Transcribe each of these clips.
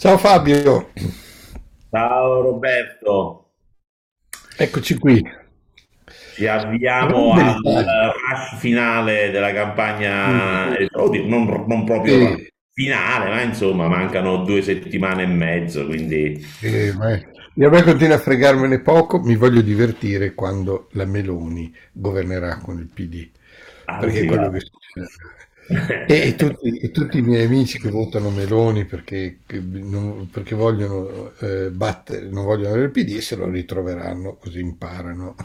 Ciao Fabio. Ciao Roberto. Eccoci qui. Ci avviamo al rush finale della campagna elettorale, non proprio finale, ma insomma mancano 2 settimane e mezzo, quindi... E a me continua a fregarmene poco, mi voglio divertire quando la Meloni governerà con il PD, perché è quello che succede. E tutti i miei amici che votano Meloni perché vogliono battere, non vogliono il PD, se lo ritroveranno, così imparano.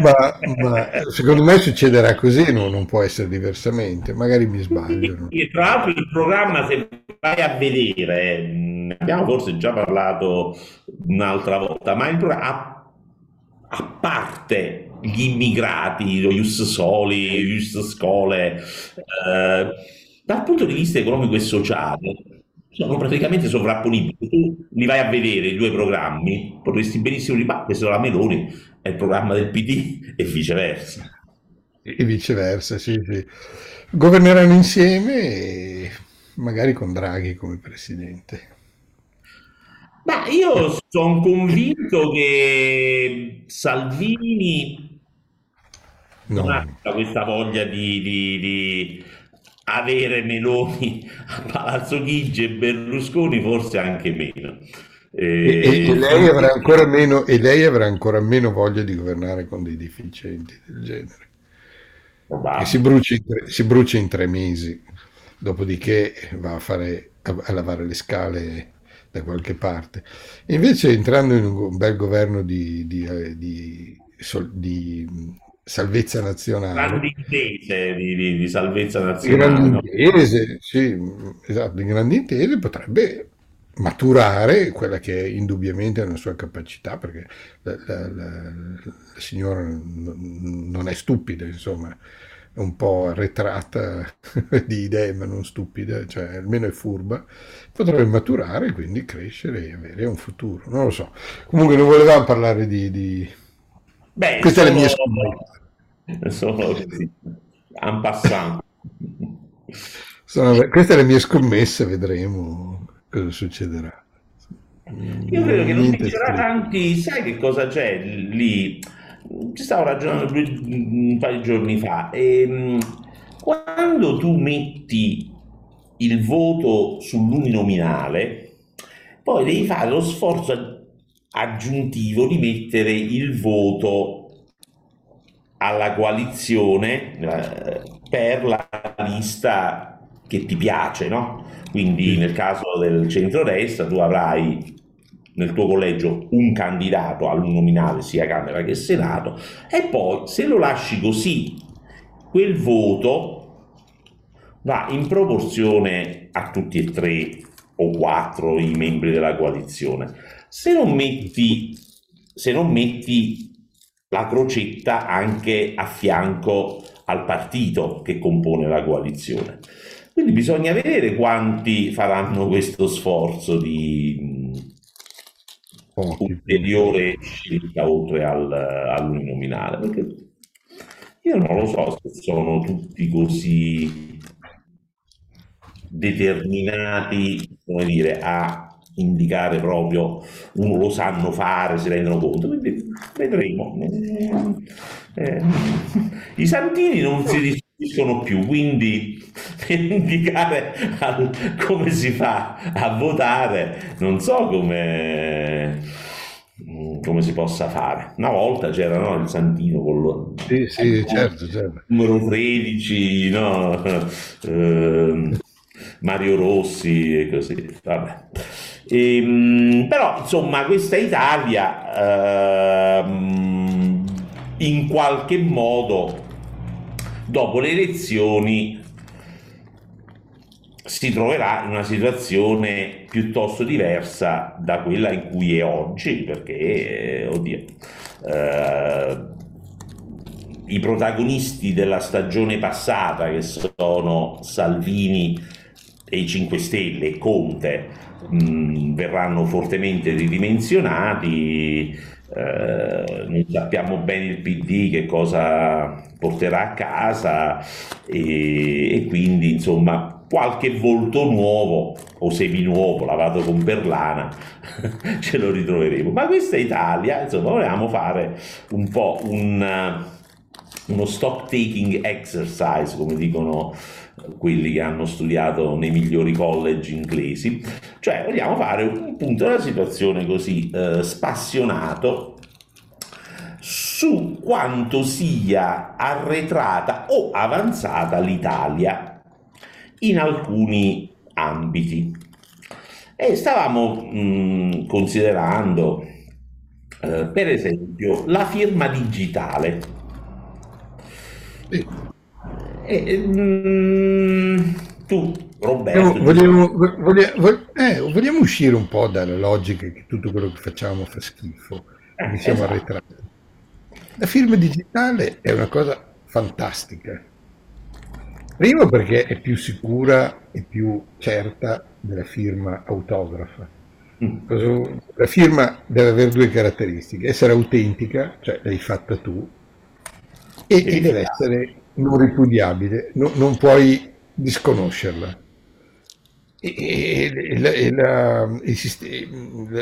ma secondo me succederà così, non può essere diversamente, magari mi sbaglio. E tra l'altro il programma, se vai a vedere, ne abbiamo forse già parlato un'altra volta, ma il programma, a parte gli immigrati, lo ius soli, ius scole, dal punto di vista economico e sociale sono praticamente sovrapponibili. Tu li vai a vedere i due programmi, potresti benissimo dire: ma questo è la Meloni, è il programma del PD, e viceversa. E viceversa, sì. Governeranno insieme, e magari con Draghi come presidente. Ma io sono convinto che Salvini non ha questa voglia di avere Meloni a Palazzo Chigi, e Berlusconi forse anche meno. E lei avrà ancora meno, voglia di governare con dei deficienti del genere. Che si brucia in 3 mesi, dopodiché va a lavare le scale da qualche parte. Invece, entrando in un bel governo di salvezza nazionale, grandi intese di salvezza nazionale, grandi intese, potrebbe maturare quella che è indubbiamente la sua capacità, perché la signora non è stupida, insomma, un po' arretrata di idee, ma non stupida, cioè almeno è furba, potrebbe maturare, quindi crescere e avere un futuro, non lo so. Comunque non volevamo parlare di... Beh, questa è la mia scommessa. En passant. Questa è la mia scommessa, vedremo cosa succederà. Io credo che non ci sarà tanti... Sai che cosa c'è lì? Ci stavo ragionando un paio di giorni fa, e quando tu metti il voto sull'uninominale, poi devi fare lo sforzo aggiuntivo di mettere il voto alla coalizione per la lista che ti piace, no? Quindi nel caso del centrodestra tu avrai nel tuo collegio un candidato all'uninominale, sia Camera che Senato, e poi se lo lasci così, quel voto va in proporzione a tutti e 3 o 4 i membri della coalizione. Se non metti la crocetta anche a fianco al partito che compone la coalizione. Quindi bisogna vedere quanti faranno questo sforzo di ulteriore scelta oltre all'uninominale, perché io non lo so se sono tutti così determinati, come dire, a indicare proprio uno, lo sanno fare, si rendono conto, quindi vedremo. I santini non si discutono più, quindi per indicare come si fa a votare non so come si possa fare. Una volta c'era il santino con lo certo. numero 13, no? Mario Rossi e così, vabbè. Però insomma questa Italia in qualche modo dopo le elezioni si troverà in una situazione piuttosto diversa da quella in cui è oggi, perché i protagonisti della stagione passata, che sono Salvini e i 5 Stelle e Conte, verranno fortemente ridimensionati, Non sappiamo bene il PD che cosa porterà a casa, e quindi insomma qualche volto nuovo o seminuovo, lavato con Perlana, ce lo ritroveremo. Ma questa Italia, insomma, volevamo fare un po' uno stock taking exercise, come dicono quelli che hanno studiato nei migliori college inglesi, cioè vogliamo fare un punto della situazione così spassionato su quanto sia arretrata o avanzata l'Italia in alcuni ambiti. E stavamo considerando per esempio la firma digitale. Tu, Roberto, vogliamo uscire un po' dalla logica che tutto quello che facciamo fa schifo, che siamo arretrati. La firma digitale è una cosa fantastica. Primo perché è più sicura e più certa della firma autografa. La firma deve avere due caratteristiche: essere autentica, cioè l'hai fatta tu, e deve essere non ripudiabile, non puoi disconoscerla.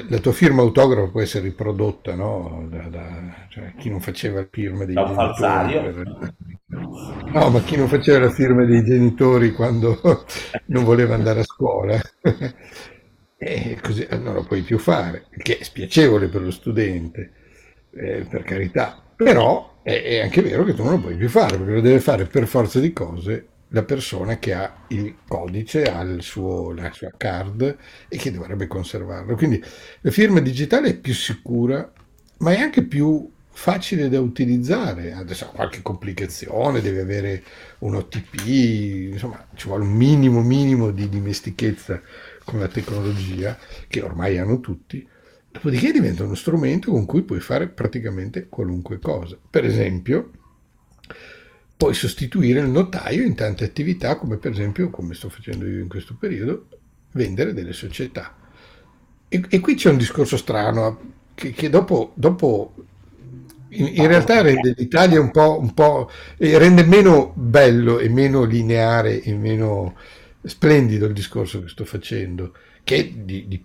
La tua firma autografa può essere riprodotta, no? Cioè, chi non faceva la firma dei genitori, no, ma chi non faceva la firma dei genitori quando non voleva andare a scuola, e così non la puoi più fare, che è spiacevole per lo studente, per carità, però è anche vero che tu non lo puoi più fare, perché lo deve fare per forza di cose la persona che ha il codice, ha la sua card e che dovrebbe conservarlo. Quindi la firma digitale è più sicura, ma è anche più facile da utilizzare. Adesso ha qualche complicazione, deve avere un OTP, insomma ci vuole un minimo di dimestichezza con la tecnologia, che ormai hanno tutti. Dopodiché diventa uno strumento con cui puoi fare praticamente qualunque cosa. Per esempio, puoi sostituire il notaio in tante attività, come per esempio, come sto facendo io in questo periodo, vendere delle società. E qui c'è un discorso strano, che dopo in realtà rende l'Italia un po' rende meno bello e meno lineare e meno splendido il discorso che sto facendo, che è di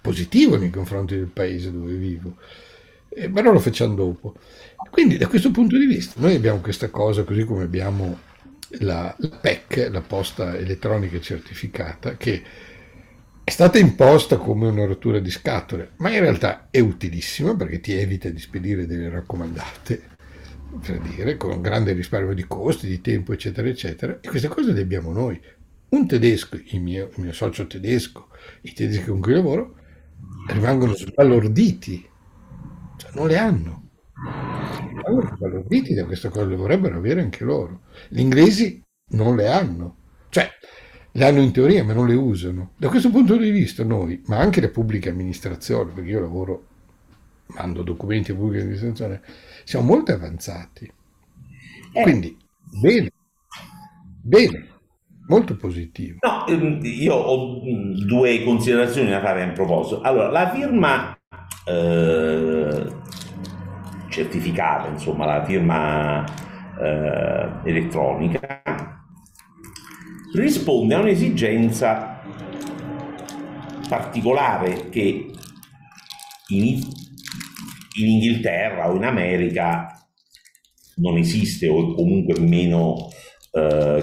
positivo nei confronti del paese dove vivo. Ma non lo facciamo dopo. Quindi da questo punto di vista noi abbiamo questa cosa, così come abbiamo la PEC, la posta elettronica certificata, che è stata imposta come una rottura di scatole, ma in realtà è utilissima perché ti evita di spedire delle raccomandate, per dire, con un grande risparmio di costi, di tempo, eccetera, eccetera. E queste cose le abbiamo noi. Un tedesco, il mio socio tedesco, i tedeschi con cui lavoro, rimangono sbalorditi. Cioè, non le hanno. Allora, valoriti da questa cosa, le vorrebbero avere anche loro. Gli inglesi non le hanno, cioè le hanno in teoria ma non le usano. Da questo punto di vista noi, ma anche la pubblica amministrazione, perché io lavoro, mando documenti a pubblica amministrazione, siamo molto avanzati. Quindi bene, molto positivo. No, io ho due considerazioni da fare in proposito. Allora, la firma certificata, insomma la firma elettronica, risponde a un'esigenza particolare che in Inghilterra o in America non esiste, o comunque meno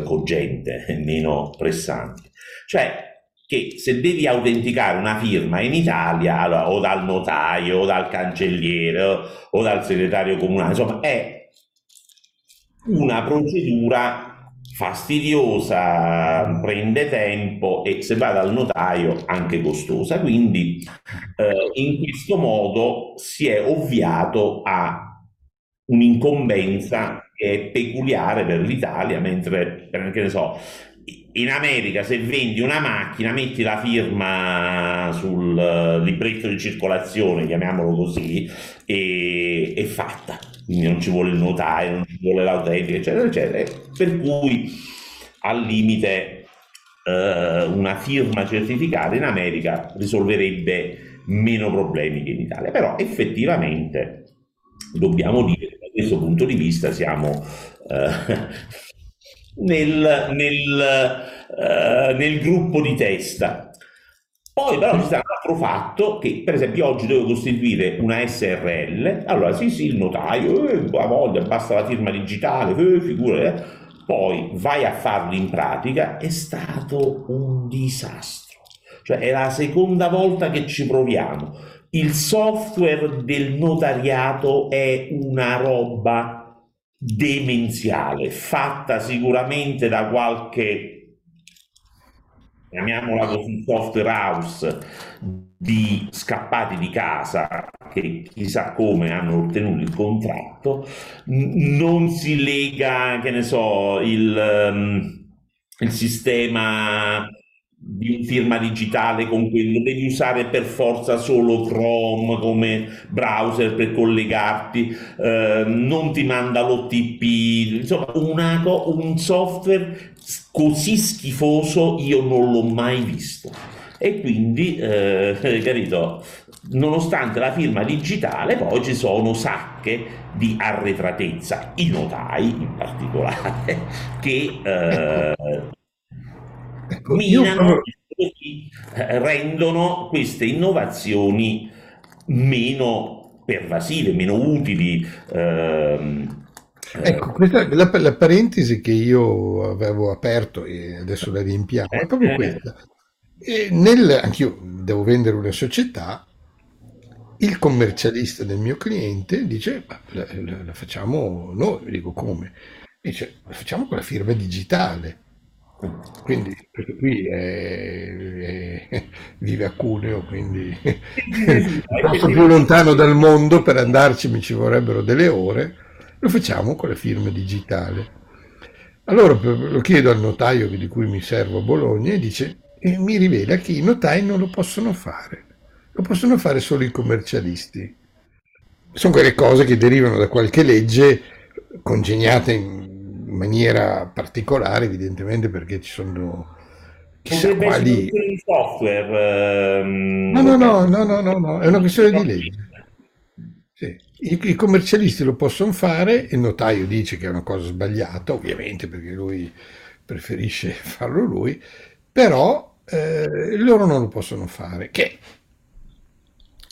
cogente, meno pressante, cioè che se devi autenticare una firma in Italia, allora, o dal notaio, o dal cancelliere, o dal segretario comunale, insomma è una procedura fastidiosa, prende tempo e se va dal notaio anche costosa. Quindi in questo modo si è ovviato a un'incombenza che è peculiare per l'Italia, mentre, che ne so, in America se vendi una macchina metti la firma sul libretto di circolazione, chiamiamolo così, e è fatta. Quindi non ci vuole il notaio, non ci vuole l'autentica, eccetera, eccetera. Per cui al limite una firma certificata in America risolverebbe meno problemi che in Italia, però effettivamente dobbiamo dire che da questo punto di vista siamo nel gruppo di testa. Poi però ci sta un altro fatto, che per esempio oggi devo costituire una SRL, allora sì il notaio, a voglia, basta la firma digitale, figurati, poi vai a farlo in pratica, è stato un disastro, cioè è la seconda volta che ci proviamo, il software del notariato è una roba demenziale, fatta sicuramente da qualche, chiamiamola così, software house di scappati di casa che chissà come hanno ottenuto il contratto, non si lega, che ne so, il sistema di firma digitale con quello, devi usare per forza solo Chrome come browser per collegarti, non ti manda l'OTP, insomma un software così schifoso io non l'ho mai visto, e quindi capito, nonostante la firma digitale poi ci sono sacche di arretratezza, i notai in particolare, che minano, rendono queste innovazioni meno pervasive, meno utili. Ecco, questa è la parentesi che io avevo aperto e adesso la riempiamo, è proprio questa. Anch'io devo vendere una società, il commercialista del mio cliente dice la facciamo noi, io dico come? Dice la facciamo con la firma digitale. Quindi questo qui vive a Cuneo, quindi posso più lontano dal mondo, per andarci mi ci vorrebbero delle ore, lo facciamo con la firma digitale. Allora lo chiedo al notaio di cui mi servo a Bologna e dice, e mi rivela che i notai non lo possono fare, lo possono fare solo i commercialisti. Sono quelle cose che derivano da qualche legge congegnata in maniera particolare, evidentemente, perché ci sono chissà quali software. No, è una questione di legge. Sì. I commercialisti lo possono fare, il notaio dice che è una cosa sbagliata, ovviamente, perché lui preferisce farlo lui, però loro non lo possono fare. Che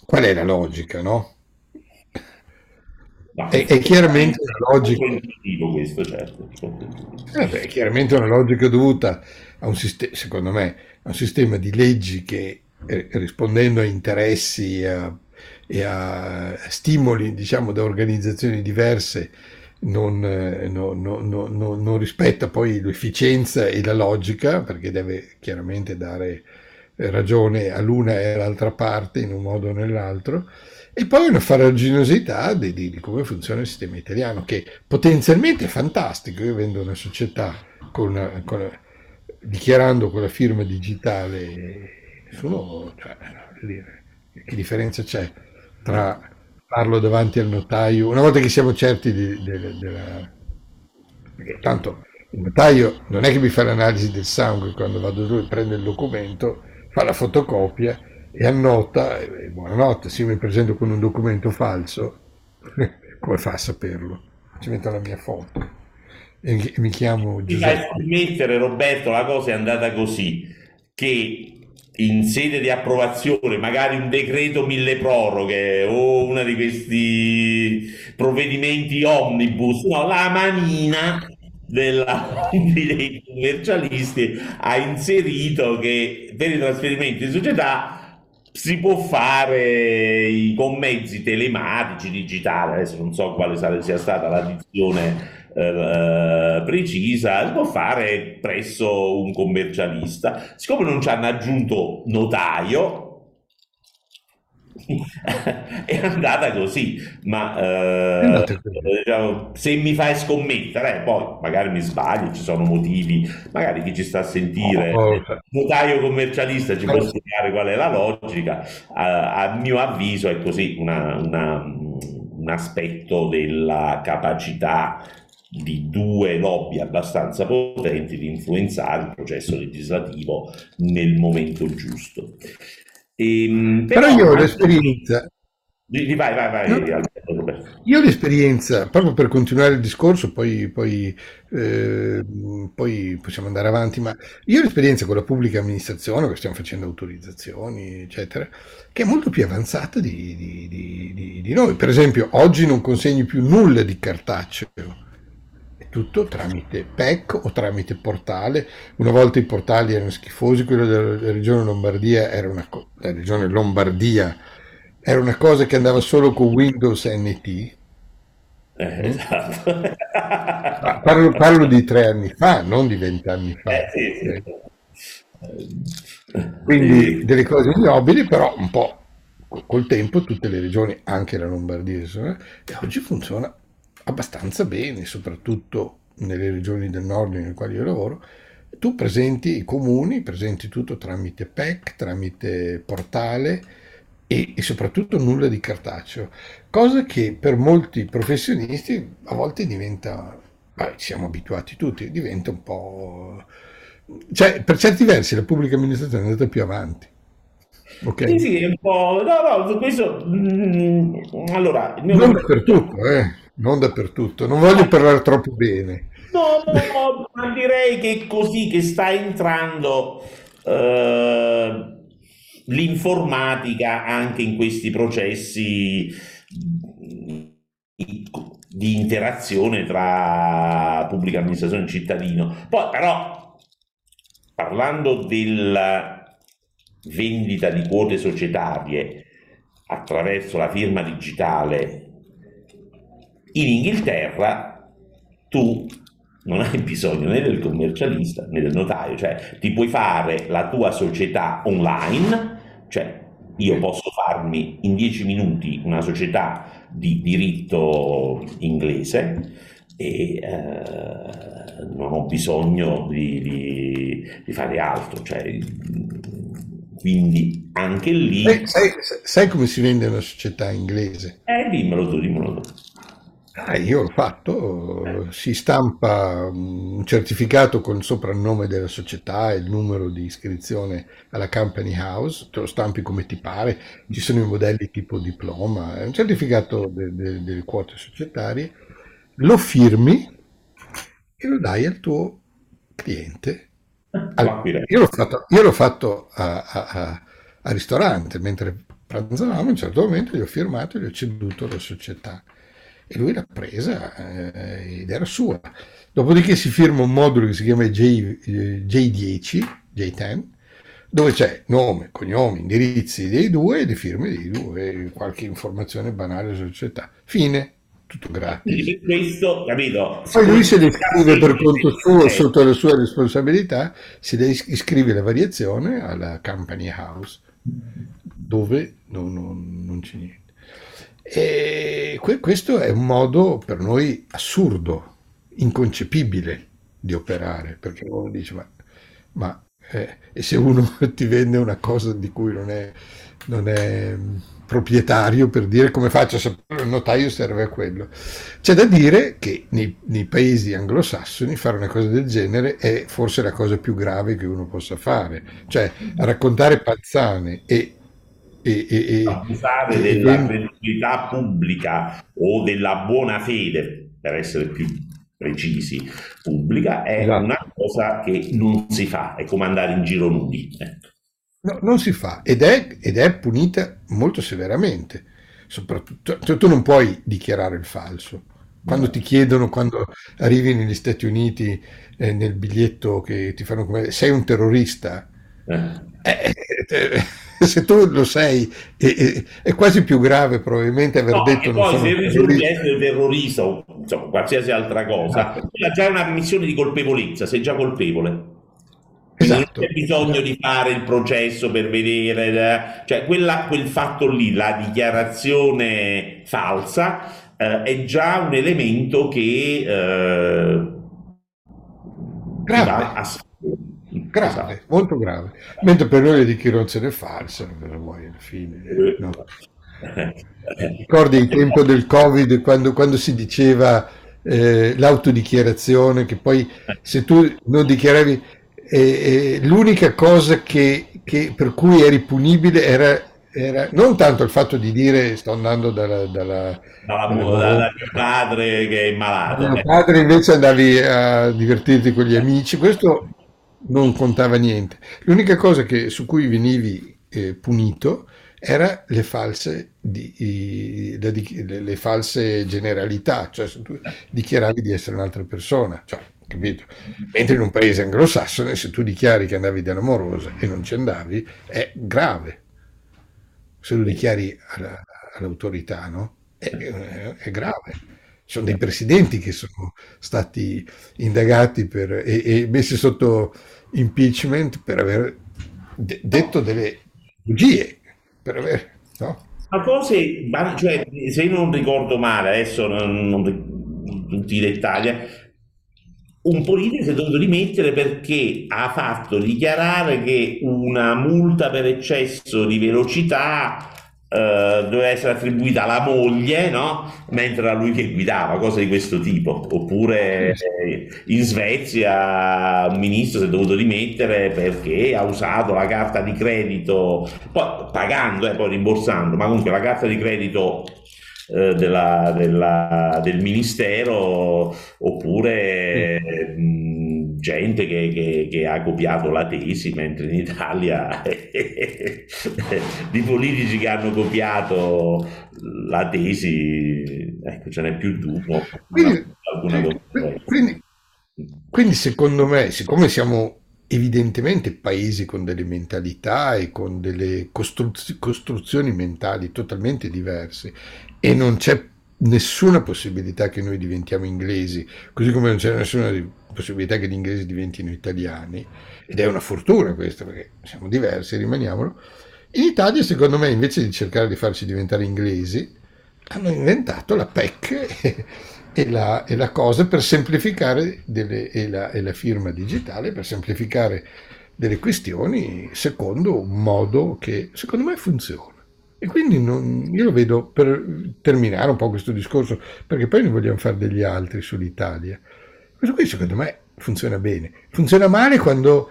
qual è la logica, no? È chiaramente una logica. Questo, certo. È chiaramente una logica dovuta a un sistema, secondo me, a un sistema di leggi che rispondendo a interessi e a stimoli, diciamo, da organizzazioni diverse non rispetta poi l'efficienza e la logica, perché deve chiaramente dare ragione all'una e all'altra parte in un modo o nell'altro. E poi una farraginosità di come funziona il sistema italiano, che potenzialmente è fantastico. Io vendo una società dichiarando con la firma digitale, nessuno, cioè, che differenza c'è tra farlo davanti al notaio, una volta che siamo certi perché tanto il notaio non è che mi fa l'analisi del sangue, quando vado lui prende il documento, fa la fotocopia e annota, e buonanotte, se io mi presento con un documento falso, come fa a saperlo? Ci metto la mia foto e mi chiamo Giuseppe. Ti fai mettere, Roberto, la cosa è andata così, che in sede di approvazione magari un decreto mille proroghe o una di questi provvedimenti omnibus, no, la manina dei commercialisti ha inserito che per i trasferimenti di società si può fare con mezzi telematici, digitali, adesso non so quale sia stata la dizione precisa, si può fare presso un commercialista. Siccome non ci hanno aggiunto notaio è andata così, ma se mi fai scommettere, poi magari mi sbaglio, ci sono motivi, magari chi ci sta a sentire, notaio commercialista, ci può spiegare qual è la logica. A mio avviso è così un aspetto della capacità di due lobby abbastanza potenti di influenzare il processo legislativo nel momento giusto. Però io ho l'esperienza. Io l'esperienza, proprio per continuare il discorso, poi possiamo andare avanti, ma io ho l'esperienza con la pubblica amministrazione, che stiamo facendo autorizzazioni, eccetera, che è molto più avanzata di noi. Per esempio, oggi non consegni più nulla di cartaceo, è tutto tramite PEC o tramite portale. Una volta i portali erano schifosi, quello della regione Lombardia era una cosa, la regione Lombardia era una cosa che andava solo con Windows NT. Esatto. Parlo di 3 anni fa, non di 20 anni fa. Sì. Quindi delle cose ignobili, però un po' col tempo tutte le regioni, anche la Lombardia, e oggi funziona abbastanza bene, soprattutto nelle regioni del nord nelle quali io lavoro. Tu presenti i comuni, presenti tutto tramite PEC, tramite portale, e soprattutto nulla di cartaceo, cosa che per molti professionisti a volte diventa, siamo abituati tutti, diventa un po', cioè per certi versi la pubblica amministrazione è andata più avanti. Okay. Sì, un po', no, questo allora non momento... dappertutto, non dappertutto, non voglio parlare troppo bene. No, ma direi che è così che sta entrando l'informatica anche in questi processi di interazione tra pubblica amministrazione e cittadino. Poi però, parlando della vendita di quote societarie attraverso la firma digitale in Inghilterra, tu non hai bisogno né del commercialista né del notaio, cioè ti puoi fare la tua società online. Cioè io posso farmi in 10 minuti una società di diritto inglese e non ho bisogno di fare altro, cioè, quindi anche lì... Sai come si vende una società inglese? Dimmelo tu. Io l'ho fatto, si stampa un certificato con sopra il nome della società e il numero di iscrizione alla Company House, te lo stampi come ti pare, ci sono i modelli tipo diploma, è un certificato delle quote societarie, lo firmi e lo dai al tuo cliente. Allora, io l'ho fatto a ristorante, mentre pranzavamo, a un certo momento gli ho firmato e gli ho ceduto la società. E lui l'ha presa ed era sua. Dopodiché si firma un modulo che si chiama J10, dove c'è nome, cognome, indirizzi dei due e le firme dei due, qualche informazione banale sulla società. Fine, tutto gratis. Questo, capito? Poi lui se le scrive per conto suo, sotto la sua responsabilità, se le iscrive la variazione alla Company House, dove non c'è niente. E questo è un modo per noi assurdo, inconcepibile di operare, perché uno dice e se uno ti vende una cosa di cui non è proprietario, per dire, come faccio a sapere? Il notaio serve a quello. C'è da dire che nei paesi anglosassoni fare una cosa del genere è forse la cosa più grave che uno possa fare, cioè raccontare pazzane e abusare della credibilità pubblica o della buona fede, per essere più precisi, pubblica, è esatto. Una cosa che non si fa, è come andare in giro nudi. No, non si fa ed è punita molto severamente, soprattutto tu non puoi dichiarare il falso. Quando ti chiedono, quando arrivi negli Stati Uniti nel biglietto che ti fanno come sei un terrorista. Se tu lo sei è quasi più grave probabilmente aver detto non sono terrorista. Se risulti essere terrorista o insomma, qualsiasi altra cosa, è già una ammissione di colpevolezza, sei già colpevole. Esatto. Non c'è bisogno di fare il processo per vedere, cioè quel fatto lì, la dichiarazione falsa è già un elemento che va a grave, esatto. Molto grave, mentre per noi le dichiarazioni false non la vuoi alla fine, no? Ricordi il tempo del Covid quando si diceva l'autodichiarazione, che poi se tu non dichiaravi l'unica cosa che per cui eri punibile era non tanto il fatto di dire sto andando dal mio padre che è malato, mio padre, invece andavi a divertirti con gli amici, questo non contava niente. L'unica cosa su cui venivi punito era le false generalità, cioè se tu dichiaravi di essere un'altra persona, cioè, capito? Mentre in un paese anglosassone, se tu dichiari che andavi da un'amorosa e non ci andavi, è grave. Se lo dichiari all'autorità, no? È grave. Ci sono dei presidenti che sono stati indagati e messi sotto impeachment per aver detto delle bugie. No? Ma forse, cioè, se io non ricordo male, adesso non tutti i dettagli, un politico si è dovuto dimettere perché ha fatto dichiarare che una multa per eccesso di velocità doveva essere attribuita alla moglie, no? Mentre era lui che guidava, cose di questo tipo. Oppure in Svezia un ministro si è dovuto dimettere perché ha usato la carta di credito, poi pagando e poi rimborsando, ma comunque la carta di credito del ministero. Oppure gente che ha copiato la tesi, mentre in Italia di politici che hanno copiato la tesi, ecco, ce n'è più di uno. Quindi secondo me, siccome siamo evidentemente paesi con delle mentalità e con delle costruzioni mentali totalmente diverse, e non c'è nessuna possibilità che noi diventiamo inglesi, così come non c'è nessuna possibilità che gli inglesi diventino italiani, ed è una fortuna questa, perché siamo diversi, rimaniamolo. In Italia, secondo me, invece di cercare di farci diventare inglesi, hanno inventato la PEC e la cosa per semplificare e la firma digitale, per semplificare delle questioni secondo un modo che secondo me funziona. E quindi io lo vedo, per terminare un po' questo discorso, perché poi ne vogliamo fare degli altri sull'Italia. Questo qui secondo me funziona bene. Funziona male quando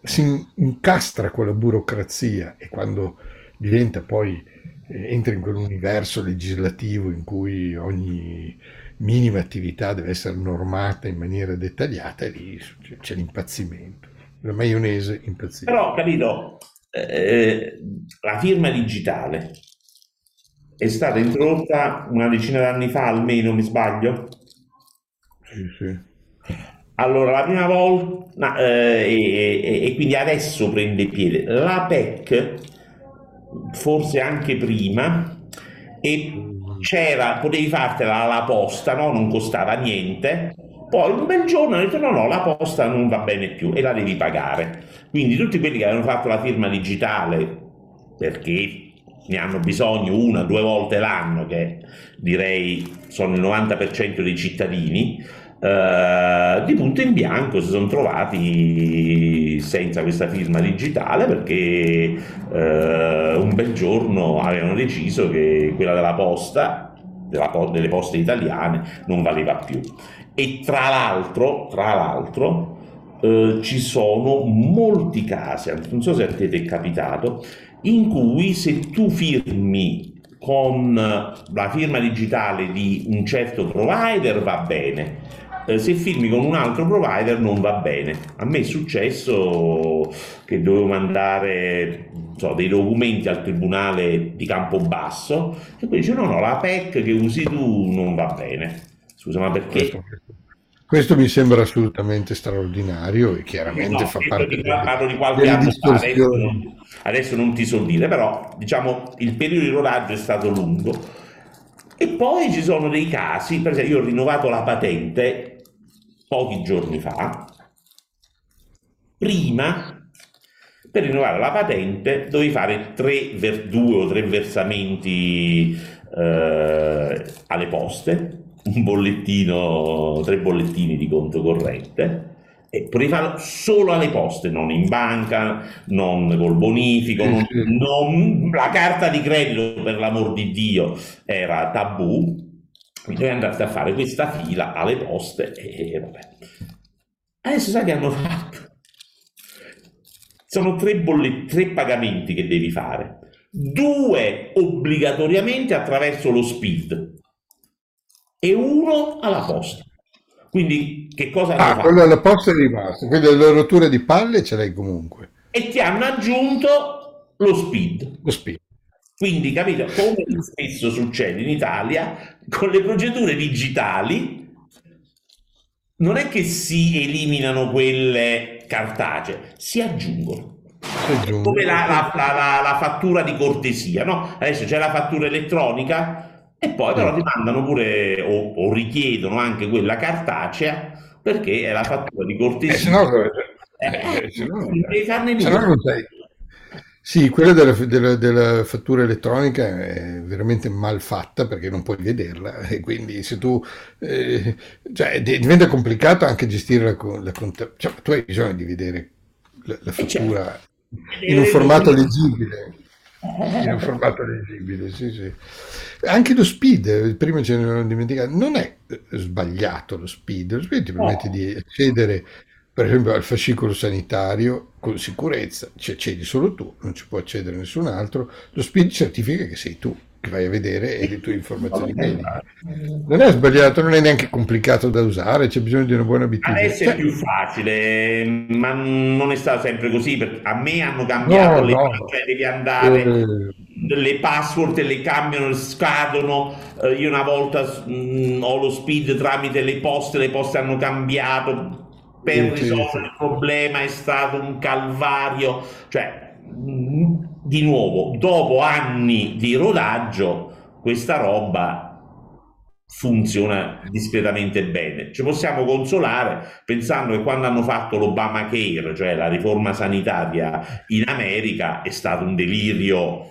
si incastra con la burocrazia e quando diventa poi, entra in quell'universo legislativo in cui ogni minima attività deve essere normata in maniera dettagliata, e lì c'è l'impazzimento. La maionese impazzita. Però, capito, la firma digitale è stata introdotta una decina d'anni fa, almeno, mi sbaglio? Sì. Allora, la prima volta, e quindi adesso prende piede la PEC, forse anche prima, e potevi fartela alla posta, no? Non costava niente. Poi un bel giorno hanno detto no, la posta non va bene più e la devi pagare. Quindi tutti quelli che avevano fatto la firma digitale, perché ne hanno bisogno una o due volte l'anno, che direi sono il 90% dei cittadini, di punto in bianco si sono trovati senza questa firma digitale, perché un bel giorno avevano deciso che quella della posta, delle poste italiane, non valeva più. E tra l'altro ci sono molti casi, non so se a te è capitato, in cui se tu firmi con la firma digitale di un certo provider va bene, se firmi con un altro provider non va bene. A me è successo che dovevo mandare dei documenti al tribunale di Campobasso e poi dice no, la PEC che usi tu non va bene. Scusa, ma perché? Questo mi sembra assolutamente straordinario e chiaramente fa parte di qualche anno fa. Adesso non ti so dire, però diciamo il periodo di rodaggio è stato lungo. E poi ci sono dei casi, per esempio io ho rinnovato la patente pochi giorni fa. Prima, per rinnovare la patente dovevi fare due o tre versamenti alle poste, un bollettino, 3 bollettini di conto corrente, e potevi farlo solo alle poste, non in banca, non col bonifico, la carta di credito, per l'amor di Dio, era tabù. Quindi dovevi andare a fare questa fila alle poste e vabbè. Adesso sai che hanno fatto? Sono tre pagamenti che devi fare, 2 obbligatoriamente attraverso lo SPID e 1 alla posta. Quindi che cosa hanno fatto? Quello alla posta è rimasto, quindi la rottura di palle ce l'hai comunque. E ti hanno aggiunto lo SPID. Lo SPID. Quindi, capito, come spesso succede in Italia, con le procedure digitali non è che si eliminano quelle cartacee, si aggiungono. Come la fattura di cortesia, no? Adesso c'è la fattura elettronica e poi però ti mandano pure o richiedono anche quella cartacea perché è la fattura di cortesia. Sì, quella della fattura elettronica è veramente mal fatta perché non puoi vederla e quindi se tu cioè diventa complicato anche gestire la cioè, tu hai bisogno di vedere la fattura in un formato leggibile. In un formato leggibile, sì, sì. Anche lo SPID, prima ce ne ho dimenticato, non è sbagliato lo SPID ti permette di accedere per esempio al fascicolo sanitario con sicurezza, ci accedi solo tu, non ci può accedere nessun altro, lo SPID certifica che sei tu, che vai a vedere e le tue informazioni non è sbagliato, non è neanche complicato da usare, c'è bisogno di una buona abitudine. Adesso è più facile, ma non è stato sempre così, perché a me hanno cambiato cioè devi andare... le password le cambiano, scadono. Io una volta ho lo SPID tramite le poste hanno cambiato. Per risolvere il problema è stato un calvario, cioè di nuovo dopo anni di rodaggio questa roba funziona discretamente bene. Ci possiamo consolare pensando che quando hanno fatto l'Obamacare, cioè la riforma sanitaria in America, è stato un delirio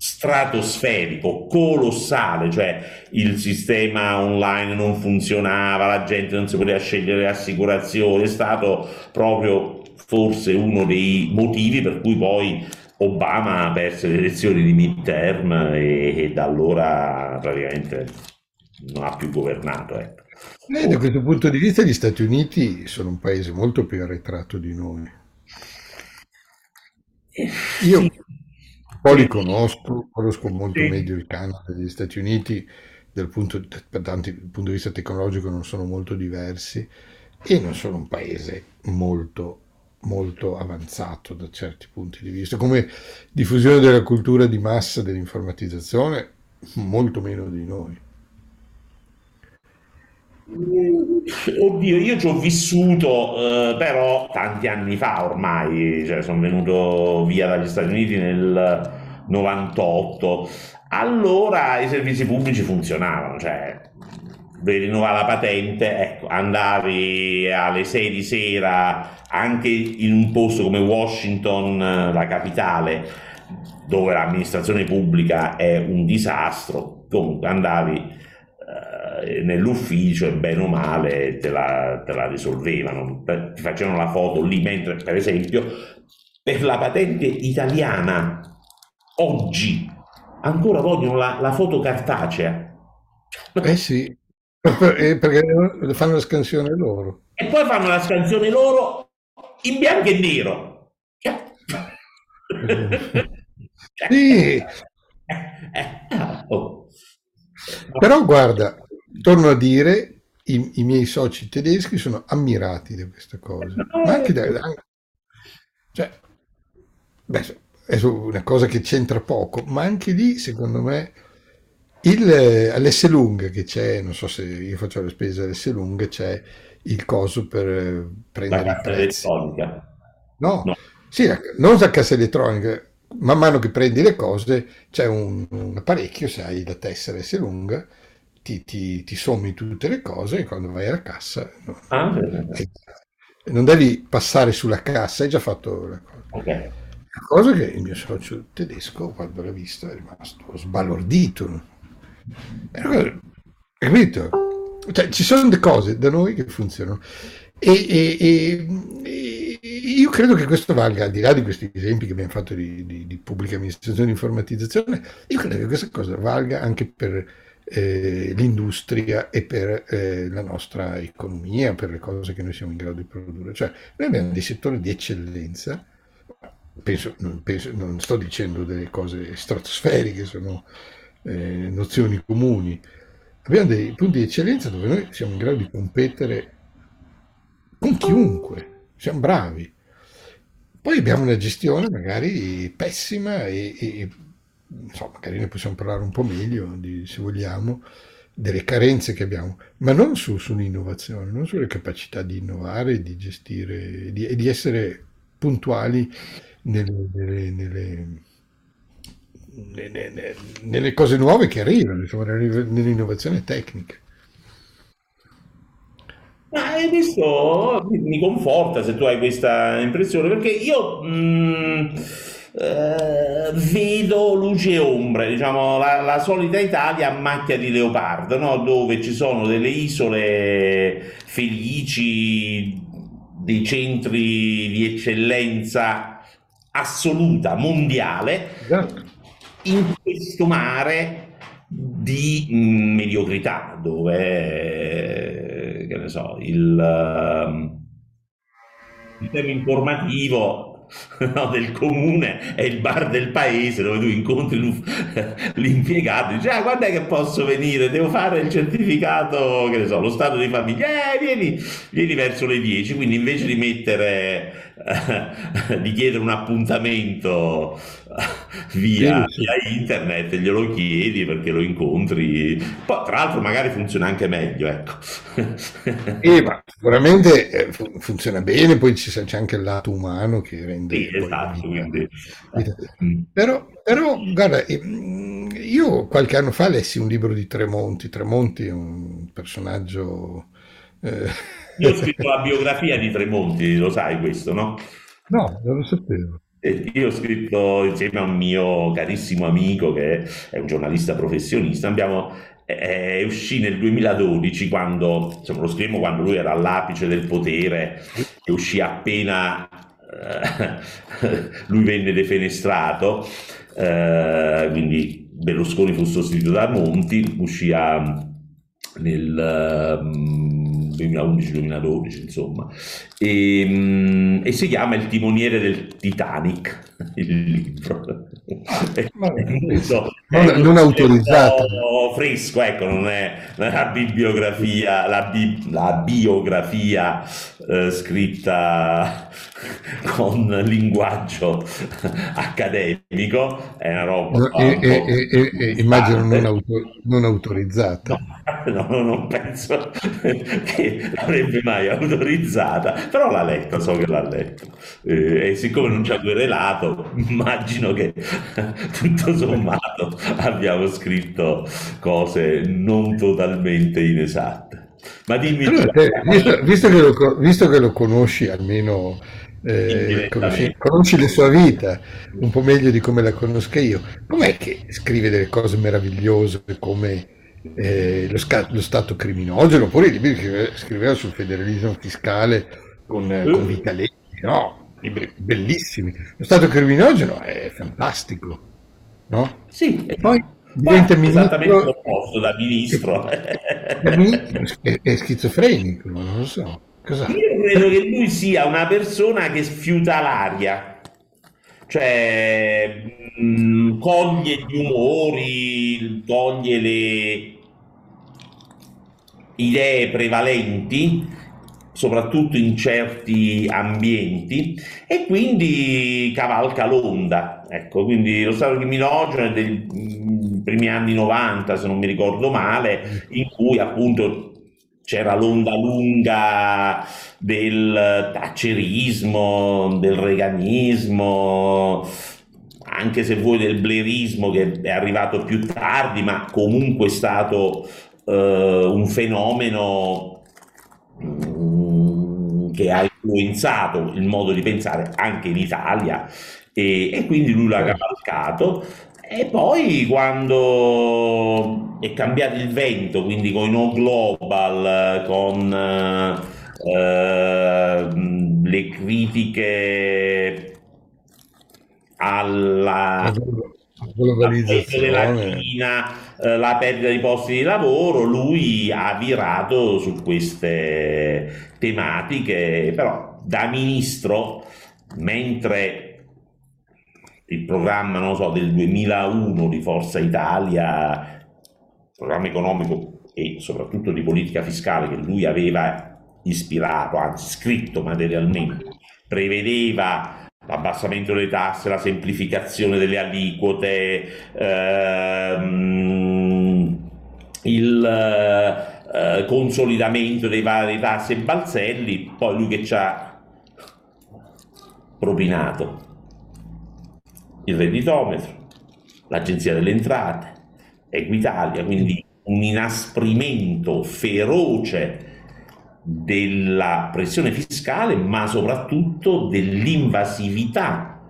stratosferico, colossale, cioè il sistema online non funzionava, la gente non si poteva scegliere le assicurazioni, è stato proprio forse uno dei motivi per cui poi Obama perse le elezioni di midterm e da allora praticamente non ha più governato. Da questo punto di vista gli Stati Uniti sono un paese molto più arretrato di noi. Poi li conosco molto meglio il Canada e gli Stati Uniti, dal punto di vista tecnologico non sono molto diversi e non sono un paese molto, molto avanzato da certi punti di vista, come diffusione della cultura di massa dell'informatizzazione molto meno di noi. Oddio, io ci ho vissuto però tanti anni fa ormai, cioè sono venuto via dagli Stati Uniti nel 98, allora i servizi pubblici funzionavano, cioè devi rinnovare la patente, andavi alle 6 di sera anche in un posto come Washington, la capitale, dove l'amministrazione pubblica è un disastro, comunque andavi nell'ufficio e bene o male te la risolvevano, ti facevano la foto lì, mentre per esempio per la patente italiana oggi ancora vogliono la foto cartacea. Sì, perché fanno la scansione loro e poi fanno la scansione loro in bianco e nero. Sì. Però guarda, torno a dire, i miei soci tedeschi sono ammirati da questa cosa, ma anche è una cosa che c'entra poco, ma anche lì secondo me all'Esselunga che c'è, non so se io faccio le spese all'Esselunga, c'è il coso per prendere la cassa elettronica. No. Sì, non la cassa elettronica. Man mano che prendi le cose c'è un apparecchio, se hai la tessera Esselunga ti sommi tutte le cose e quando vai alla cassa non devi passare sulla cassa, hai già fatto la cosa. La cosa che il mio socio tedesco quando l'ha vista è rimasto sbalordito, capito? Cioè, ci sono delle cose da noi che funzionano e io credo che questo valga, al di là di questi esempi che abbiamo fatto di pubblica amministrazione e informatizzazione, io credo che questa cosa valga anche per l'industria e per la nostra economia, per le cose che noi siamo in grado di produrre. Cioè, noi abbiamo dei settori di eccellenza, non sto dicendo delle cose stratosferiche, sono nozioni comuni. Abbiamo dei punti di eccellenza dove noi siamo in grado di competere con chiunque, siamo bravi. Poi abbiamo una gestione magari pessima e non so, magari ne possiamo parlare un po' meglio, se vogliamo, delle carenze che abbiamo, ma non sull'innovazione, non sulle capacità di innovare, di gestire e di essere puntuali nelle cose nuove che arrivano, insomma, nell'innovazione tecnica. Ma questo mi conforta, se tu hai questa impressione, perché io vedo luce e ombre, diciamo la solita Italia a macchia di leopardo, no? Dove ci sono delle isole felici, dei centri di eccellenza assoluta, mondiale, in questo mare di mediocrità, dove, che ne so, il tema informativo, no, del comune è il bar del paese, dove tu incontri l'impiegato e dici: ah, quando è che posso venire? Devo fare il certificato, che ne so, lo stato di famiglia. Vieni verso le 10, quindi invece di chiedere un appuntamento via internet, glielo chiedi perché lo incontri. Poi, tra l'altro, magari funziona anche meglio, ecco. Ma sicuramente funziona bene, poi c'è anche il lato umano che rende. Sì, esatto, però guarda, io qualche anno fa lessi un libro di Tremonti. Tremonti è un personaggio. Io ho scritto la biografia di Tremonti, lo sai questo, no? No, non lo sapevo. Io ho scritto insieme a un mio carissimo amico che è un giornalista professionista. Uscì nel 2012, quando, insomma, lo scrivemmo quando lui era all'apice del potere e uscì appena lui venne defenestrato, quindi Berlusconi fu sostituito da Monti, uscì nel 2011-2012, insomma, e si chiama Il Timoniere del Titanic, il libro. Non autorizzato, fresco, ecco, non è la biografia scritta con linguaggio accademico, è una roba immagino non autorizzata. No, non penso che l'avrebbe mai autorizzata, però l'ha letta, so che l'ha letta, e siccome non c'è quel relato, immagino che tutto sommato abbiamo scritto cose non totalmente inesatte. Ma dimmi, allora, visto che lo conosci, almeno conosci la sua vita un po' meglio di come la conosca io, com'è che scrive delle cose meravigliose come lo Stato criminogeno, oppure i libri che scriveva sul federalismo fiscale con Vitaletti, no? Libri bellissimi. Lo Stato criminogeno è fantastico, no? Sì, e poi diventa ministro, esattamente l'opposto da ministro, è schizofrenico, non lo so. Cos'è? Io credo che lui sia una persona che sfiuta l'aria, cioè coglie gli umori, coglie le idee prevalenti, soprattutto in certi ambienti, e quindi cavalca l'onda. Ecco, quindi lo Stato criminogeno dei primi anni 90, se non mi ricordo male, in cui appunto c'era l'onda lunga del thatcherismo, del reaganismo, anche se vuoi del blairismo, che è arrivato più tardi, ma comunque è stato un fenomeno che ha influenzato il modo di pensare anche in Italia, e quindi lui l'ha cavalcato. E poi, quando è cambiato il vento, quindi con i no global, con le critiche alla globalizzazione della Cina, la perdita di posti di lavoro, lui ha virato su queste tematiche, però da ministro, mentre il programma, non lo so, del 2001 di Forza Italia, programma economico e soprattutto di politica fiscale che lui aveva ispirato, anzi scritto materialmente, prevedeva l'abbassamento delle tasse, la semplificazione delle aliquote, il consolidamento dei vari tasse e balzelli, poi lui che ci ha propinato il redditometro, l'Agenzia delle Entrate, Equitalia, quindi un inasprimento feroce della pressione fiscale, ma soprattutto dell'invasività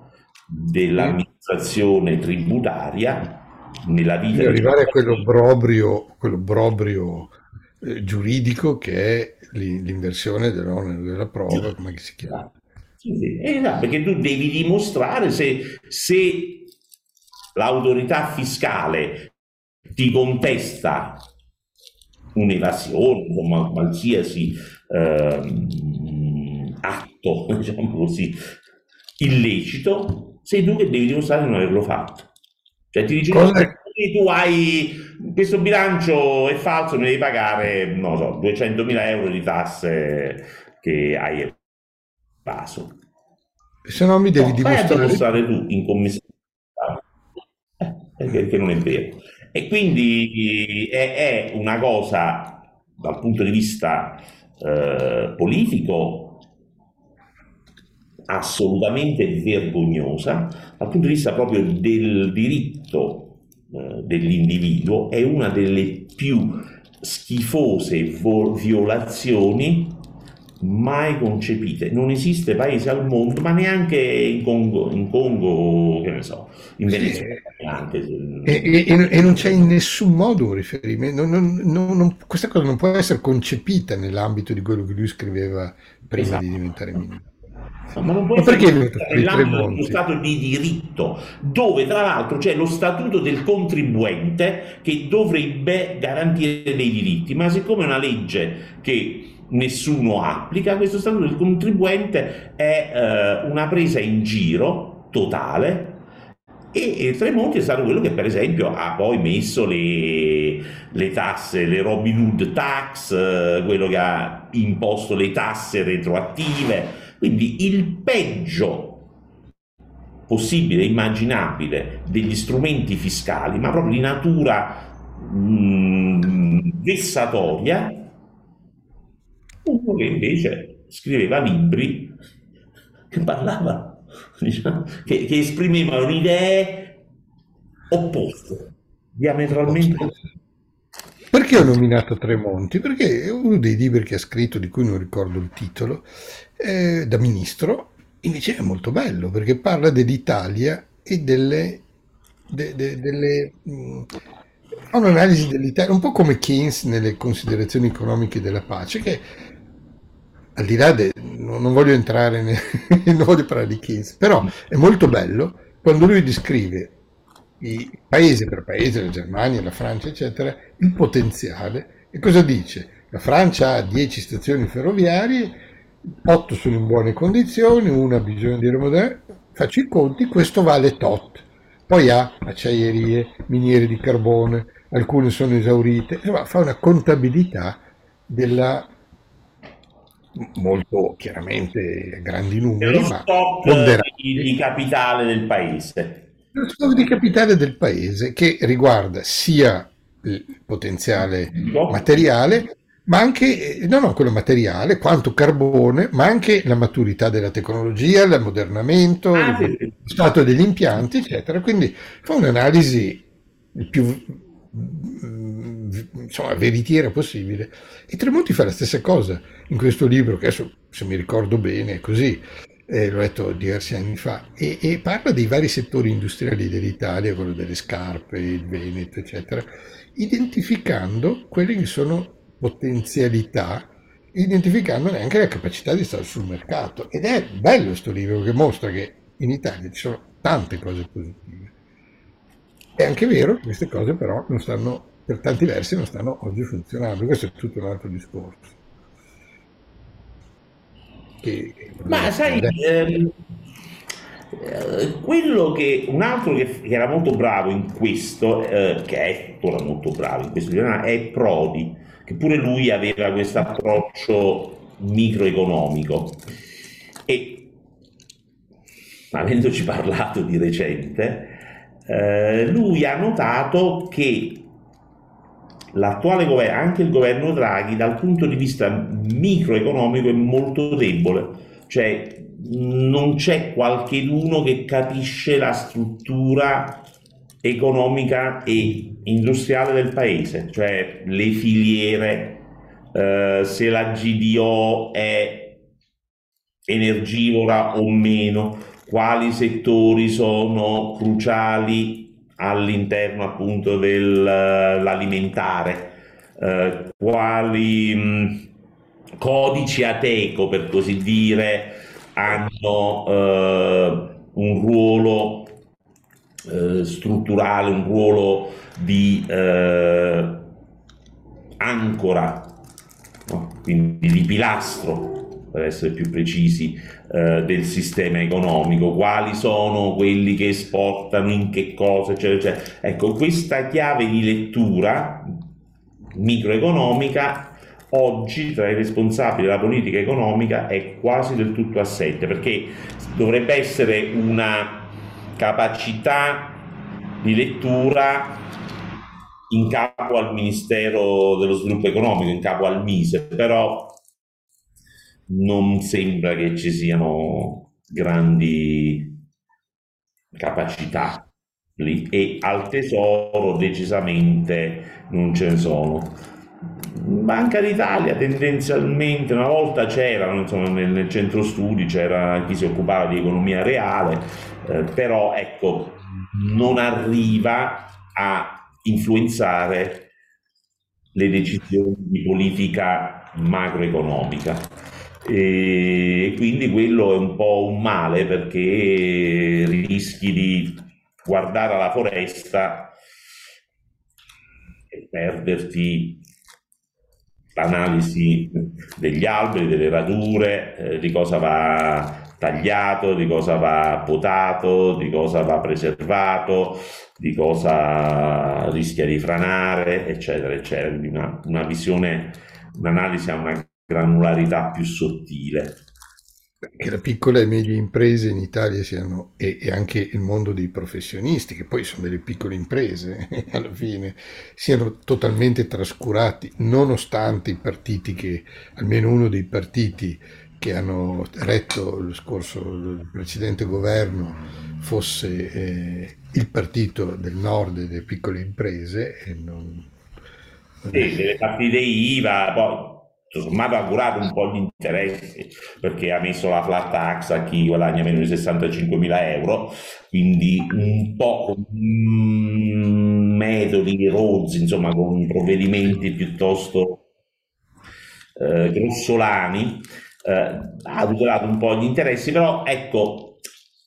dell'amministrazione tributaria nella vita. Arrivare a quell'obbrobrio giuridico che è l'inversione dell'onere della prova, come si chiama? Sì, esatto, perché tu devi dimostrare se l'autorità fiscale ti contesta un'evasione, insomma, qualsiasi atto, diciamo così, illecito, sei tu che devi dimostrare di non averlo fatto. Cioè ti dice tu hai questo bilancio è falso, ne devi pagare, non so, 200.000 euro di tasse che hai evaso. Se no mi devi dimostrare tu in commissione perché non è vero. E quindi è una cosa, dal punto di vista politico, assolutamente vergognosa. Dal punto di vista proprio del diritto dell'individuo, è una delle più schifose violazioni mai concepite. Non esiste paese al mondo, ma neanche in Congo, che ne so, in Venezuela, neanche. E non c'è in nessun modo un riferimento, questa cosa non può essere concepita nell'ambito di quello che lui scriveva prima, esatto, di diventare ministro. Ma non può essere nell'ambito di uno stato di diritto, dove tra l'altro c'è lo statuto del contribuente che dovrebbe garantire dei diritti, ma siccome è una legge che nessuno applica, questo statuto del contribuente è una presa in giro totale, e Tremonti è stato quello che per esempio ha poi messo le tasse, le Robin Hood tax, quello che ha imposto le tasse retroattive, quindi il peggio possibile, immaginabile, degli strumenti fiscali, ma proprio di natura vessatoria. Uno che invece scriveva libri che parlavano, diciamo, che esprimevano idee opposte, diametralmente opposte. Perché ho nominato Tremonti? Perché uno dei libri che ha scritto, di cui non ricordo il titolo, da ministro, invece è molto bello, perché parla dell'Italia e delle ha un'analisi dell'Italia, un po' come Keynes nelle considerazioni economiche della pace, che al di là non voglio entrare non voglio parlare di Keynes, però è molto bello quando lui descrive paese per paese, la Germania, la Francia, eccetera, il potenziale. E cosa dice? La Francia ha 10 stazioni ferroviarie, 8 sono in buone condizioni, una ha bisogno di rimodernare, faccio i conti, questo vale tot. Poi ha acciaierie, miniere di carbone, alcune sono esaurite, insomma fa una contabilità molto chiaramente a grandi numeri, ma ponderati, di capitale del paese. Lo stock di capitale del paese che riguarda sia il potenziale materiale, ma anche quello materiale, quanto carbone, ma anche la maturità della tecnologia, l'ammodernamento, lo stato degli impianti, eccetera. Quindi fa un'analisi il più veritiera possibile. E Tremonti fa la stessa cosa in questo libro, che adesso, se mi ricordo bene, è così. L'ho letto diversi anni fa, e parla dei vari settori industriali dell'Italia, quello delle scarpe, il Veneto, eccetera, identificando quelli che sono potenzialità, identificandone anche la capacità di stare sul mercato. Ed è bello sto libro, che mostra che in Italia ci sono tante cose positive. È anche vero che queste cose però non stanno, per tanti versi non stanno oggi funzionando, questo è tutto un altro discorso. Ma sai, quello che un altro che era molto bravo in questo, che è tuttora molto bravo in questo è Prodi, che pure lui aveva questo approccio microeconomico e, avendoci parlato di recente, lui ha notato che l'attuale governo, anche il governo Draghi, dal punto di vista microeconomico è molto debole, cioè non c'è qualcheduno che capisce la struttura economica e industriale del paese, cioè le filiere, se la GDO è energivora o meno, quali settori sono cruciali all'interno appunto dell'alimentare, quali codici ateco per così dire hanno un ruolo strutturale, un ruolo di ancora, no? Quindi di pilastro, per essere più precisi, del sistema economico, quali sono quelli che esportano, in che cosa, eccetera, eccetera. Ecco, questa chiave di lettura microeconomica oggi tra i responsabili della politica economica è quasi del tutto assente, perché dovrebbe essere una capacità di lettura in capo al Ministero dello Sviluppo Economico, in capo al MISE, però non sembra che ci siano grandi capacità lì e al tesoro decisamente non ce ne sono. Banca d'Italia tendenzialmente, una volta c'erano, insomma, nel centro studi c'era chi si occupava di economia reale, però ecco non arriva a influenzare le decisioni di politica macroeconomica. E quindi quello è un po' un male, perché rischi di guardare alla foresta e perderti l'analisi degli alberi, delle radure, di cosa va tagliato, di cosa va potato, di cosa va preservato, di cosa rischia di franare, eccetera, eccetera. Quindi una visione, un'analisi a una granularità più sottile. Che la piccola e media imprese in Italia siano, e anche il mondo dei professionisti, che poi sono delle piccole imprese alla fine, siano totalmente trascurati, nonostante i partiti, che almeno uno dei partiti che hanno retto lo scorso, il precedente governo, fosse il partito del nord e delle piccole imprese e non delle partite IVA, poi insomma ha curato un po' gli interessi, perché ha messo la flat tax a chi guadagna meno di 65.000 euro, quindi un po' metodi rozzi, insomma, con provvedimenti piuttosto grossolani, ha tutelato un po' gli interessi, però ecco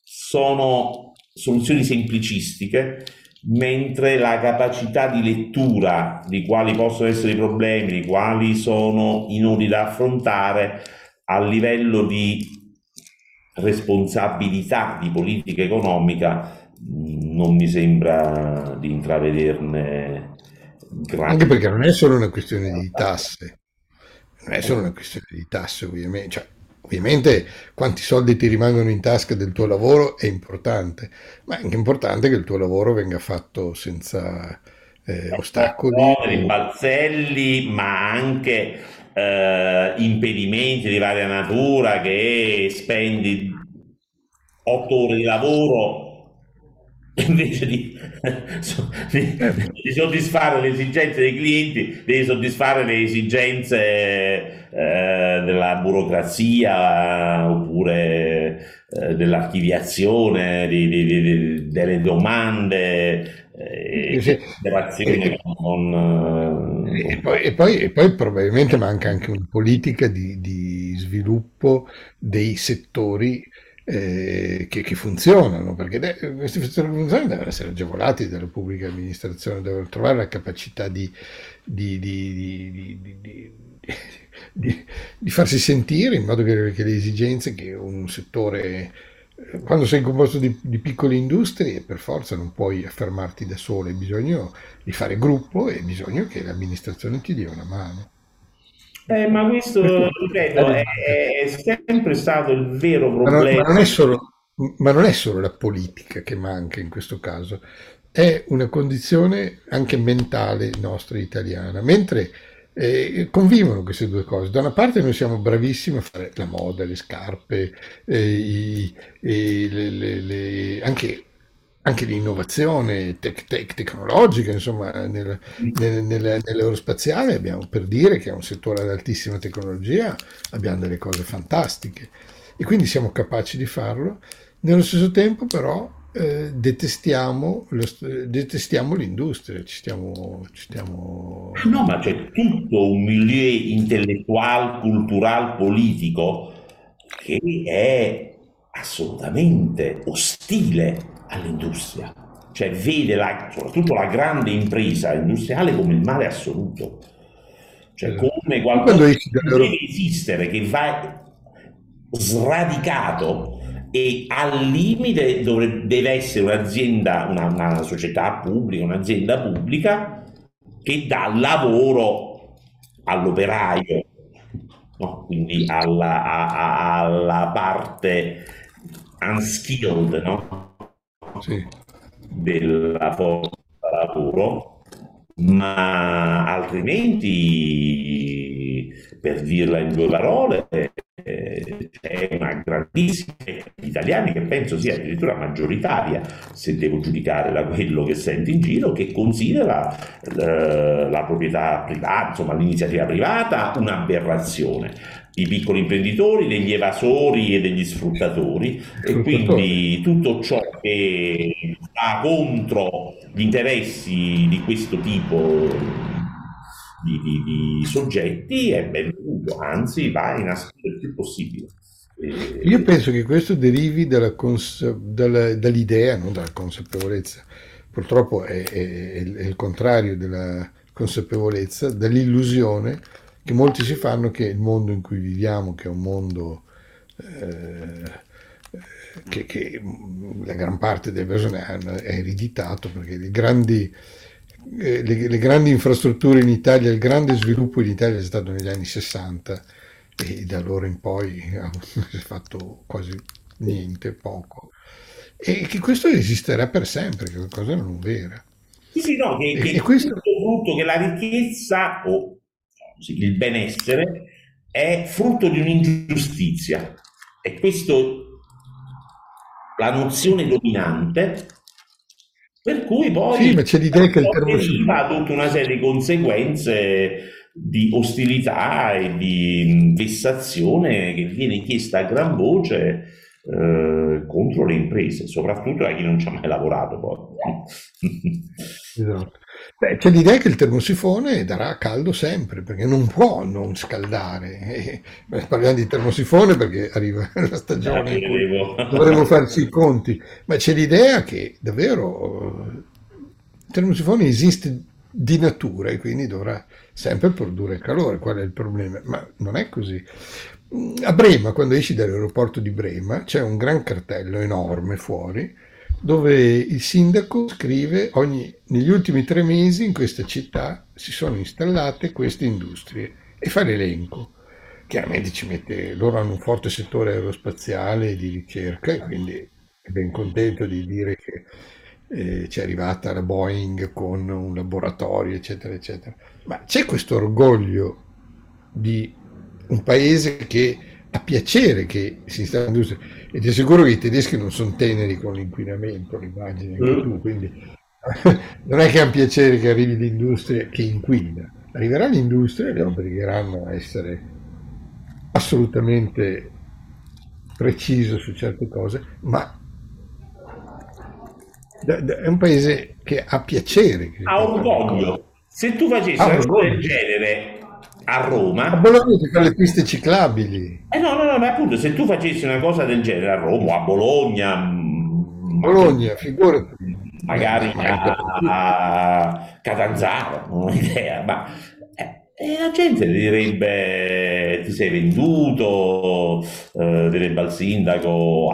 sono soluzioni semplicistiche, mentre la capacità di lettura di quali possono essere i problemi, di quali sono i nodi da affrontare a livello di responsabilità di politica economica non mi sembra di intravederne grandi. Anche perché non è solo una questione di tasse, non è solo una questione di tasse, ovviamente, cioè, ovviamente quanti soldi ti rimangono in tasca del tuo lavoro è importante, ma è anche importante che il tuo lavoro venga fatto senza ostacoli, balzelli, ma anche impedimenti di varia natura, che spendi 8 ore di lavoro invece di soddisfare le esigenze dei clienti, devi soddisfare le esigenze della burocrazia, oppure dell'archiviazione delle domande, e poi probabilmente manca anche una politica di sviluppo dei settori che funzionano, perché questi funzionari devono essere agevolati dalle pubbliche amministrazioni, devono trovare la capacità di farsi sentire, in modo che le esigenze che un settore, quando sei composto di piccole industrie, per forza non puoi affermarti da solo, hai bisogno di fare gruppo e bisogno che l'amministrazione ti dia una mano. Ma questo, ripeto, è sempre stato il vero problema. Ma non è solo la politica che manca in questo caso, è una condizione anche mentale nostra italiana, mentre convivono queste due cose. Da una parte noi siamo bravissimi a fare la moda, le scarpe, anche l'innovazione tecnologica, insomma, nell'aerospaziale abbiamo, per dire che è un settore ad altissima tecnologia, abbiamo delle cose fantastiche e quindi siamo capaci di farlo. Nello stesso tempo però detestiamo l'industria, ci stiamo... No, ma c'è tutto un milieu intellettuale, culturale, politico che è assolutamente ostile all'industria, cioè vede soprattutto la grande impresa industriale come il male assoluto, cioè come qualcosa che deve esistere, che va sradicato e al limite deve essere un'azienda, una società pubblica, un'azienda pubblica che dà lavoro all'operaio, no? Quindi alla parte unskilled, no? Sì. Della forza lavoro, ma altrimenti, per dirla in due parole, c'è una grandissima italiana, che penso sia addirittura maggioritaria, se devo giudicare da quello che sento in giro, che considera la proprietà privata, insomma l'iniziativa privata, un'aberrazione. I piccoli imprenditori, degli evasori e degli sfruttatori, e quindi tutto ciò che va contro gli interessi di questo tipo di soggetti è benvenuto, anzi va in assolutamente il più possibile. Io penso che questo derivi dall'idea, non dalla consapevolezza, purtroppo è il contrario della consapevolezza, dall'illusione che molti si fanno che il mondo in cui viviamo, che è un mondo che la gran parte delle persone è ereditato, perché le grandi infrastrutture in Italia, il grande sviluppo in Italia è stato negli anni 60 e da allora in poi si è fatto quasi niente, poco, e che questo esisterà per sempre, che è una cosa non vera. Sì, no, che questo è brutto, che la ricchezza o il benessere è frutto di un'ingiustizia, e questo la nozione dominante, per cui poi sì, ma c'è l'idea che il termosifone ha tutta una serie di conseguenze di ostilità e di vessazione che viene chiesta a gran voce contro le imprese, soprattutto a chi non ci ha mai lavorato poi. Esatto. Beh, c'è l'idea che il termosifone darà caldo sempre, perché non può non scaldare. Parliamo di termosifone perché arriva la stagione in cui dovremo farci i conti, ma c'è l'idea che davvero il termosifone esiste di natura e quindi dovrà sempre produrre calore. Qual è il problema? Ma non è così. A Brema, quando esci dall'aeroporto di Brema, c'è un gran cartello enorme fuori dove il sindaco scrive negli ultimi 3 mesi in questa città si sono installate queste industrie, e fa l'elenco. Chiaramente loro hanno un forte settore aerospaziale di ricerca, e quindi è ben contento di dire che c'è arrivata la Boeing con un laboratorio, eccetera, eccetera. Ma c'è questo orgoglio di un paese che ha piacere che si installa l'industria, e ti assicuro che i tedeschi non sono teneri con l'inquinamento, l'immagine che tu, quindi non è che ha un piacere che arrivi l'industria che inquina. Arriverà l'industria e le obbligheranno a essere assolutamente preciso su certe cose, ma è un paese che ha piacere, ha orgoglio. Se tu facessi una cosa del genere a Roma. A Bologna ci sono le piste ciclabili. No, ma appunto se tu facessi una cosa del genere a Roma, a Bologna, figurati. Magari a Catanzaro, non ho idea, ma la gente direbbe ti sei venduto, direbbe al sindaco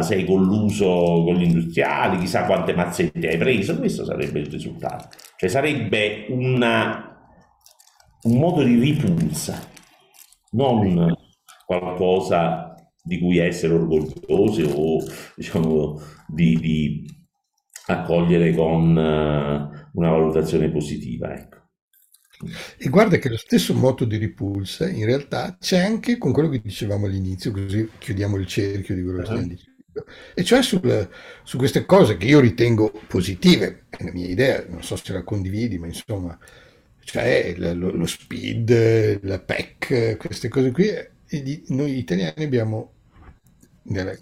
sei colluso con gli industriali, chissà quante mazzette hai preso. Questo sarebbe il risultato, cioè sarebbe un modo di ripunza, non qualcosa di cui essere orgogliosi o diciamo di accogliere con una valutazione positiva, ecco. E guarda che lo stesso moto di ripulsa in realtà c'è anche con quello che dicevamo all'inizio, così chiudiamo il cerchio di quello che stiamo dicendo, e cioè su queste cose che io ritengo positive, è la mia idea, non so se la condividi, ma insomma, cioè lo SPID, la PEC, queste cose qui, noi italiani abbiamo nella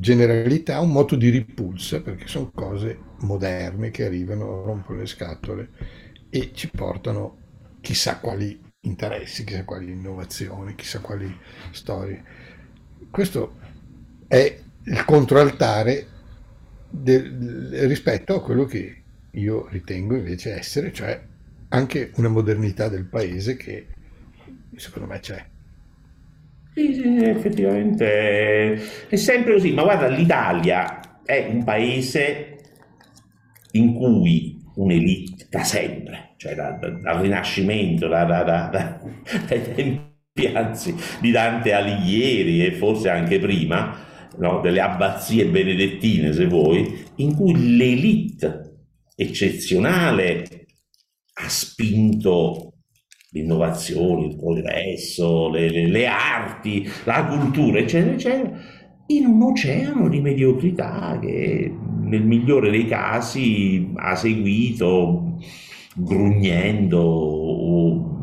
generalità un moto di ripulsa, perché sono cose moderne che arrivano, rompono le scatole e ci portano chissà quali interessi, chissà quali innovazioni, chissà quali storie. Questo è il controaltare rispetto a quello che io ritengo invece essere, cioè anche una modernità del paese che secondo me c'è. Sì, effettivamente è sempre così, ma guarda, l'Italia è un paese in cui un'elite da sempre, cioè dal Rinascimento, dai tempi anzi di Dante Alighieri e forse anche prima, no, delle abbazie benedettine se vuoi, in cui l'elite eccezionale ha spinto l'innovazione, il progresso, le arti, la cultura, eccetera, eccetera, in un oceano di mediocrità che nel migliore dei casi ha seguito grugnendo o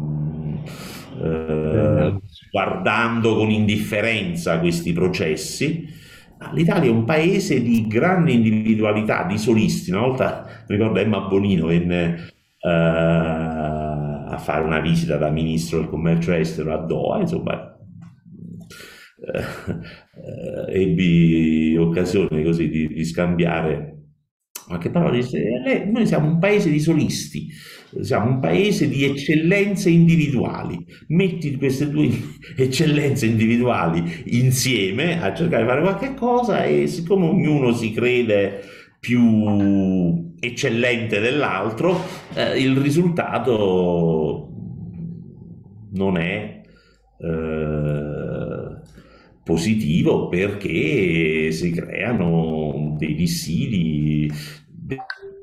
guardando con indifferenza questi processi. L'Italia è un paese di grande individualità, di solisti. Una volta, ricordo, Emma Bonino venne a fare una visita da ministro del commercio estero a Doha, insomma, ebbi occasione così di scambiare qualche parola. Noi siamo un paese di solisti, siamo un paese di eccellenze individuali, metti queste due eccellenze individuali insieme a cercare di fare qualche cosa, e siccome ognuno si crede più eccellente dell'altro, il risultato non è positivo, perché si creano dei dissidi,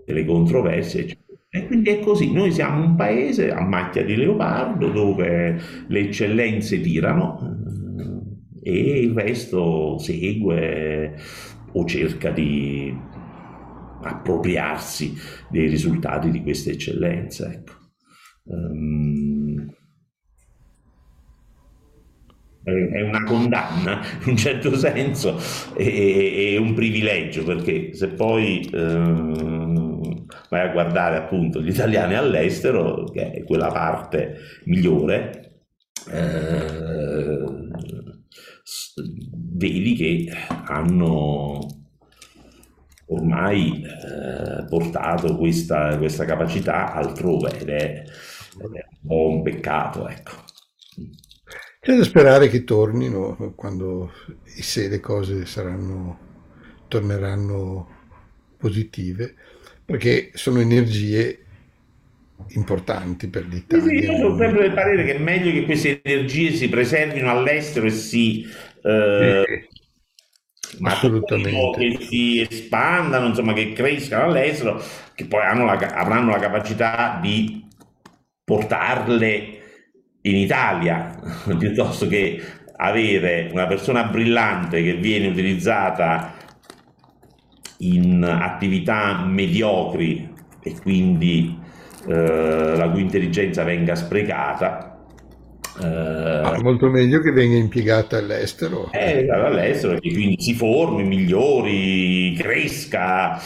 delle controversie, eccetera. E quindi è così, noi siamo un paese a macchia di leopardo dove le eccellenze tirano e il resto segue o cerca di appropriarsi dei risultati di questa eccellenza, ecco. È una condanna in un certo senso, è un privilegio, perché se poi vai a guardare appunto gli italiani all'estero, che è quella parte migliore, vedi che hanno ormai portato questa capacità altrove, ed è un po' un peccato, ecco. C'è da sperare che tornino quando, se le cose torneranno positive, perché sono energie importanti per l'Italia. Sì, io sono sempre del parere che è meglio che queste energie si preservino all'estero e si ma assolutamente che si espandano, insomma, che crescano all'estero, che poi avranno la capacità di portarle in Italia, piuttosto che avere una persona brillante che viene utilizzata in attività mediocri e quindi la cui intelligenza venga sprecata. Molto meglio che venga impiegata all'estero, che quindi si formi, migliori, cresca,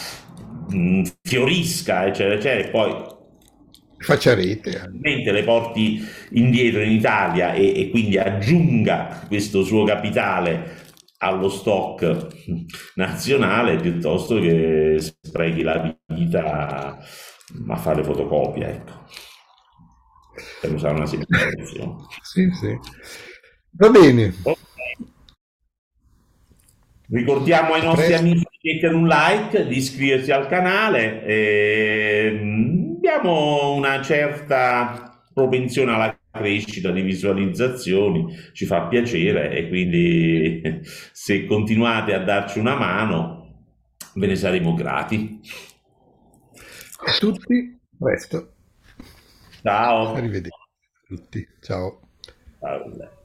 fiorisca, eccetera, eccetera, e poi Facciarete. Le porti indietro in Italia e quindi aggiunga questo suo capitale allo stock nazionale piuttosto che sprechi la vita a fare fotocopia, ecco, per usare una semplificazione. Sì, sì. Va bene. Okay. Ricordiamo ai nostri amici di mettere un like, di iscriversi al canale. Abbiamo una certa propensione alla crescita di visualizzazioni, ci fa piacere, e quindi se continuate a darci una mano ve ne saremo grati. A tutti, presto. Ciao. Arrivederci a tutti. Ciao. Allora.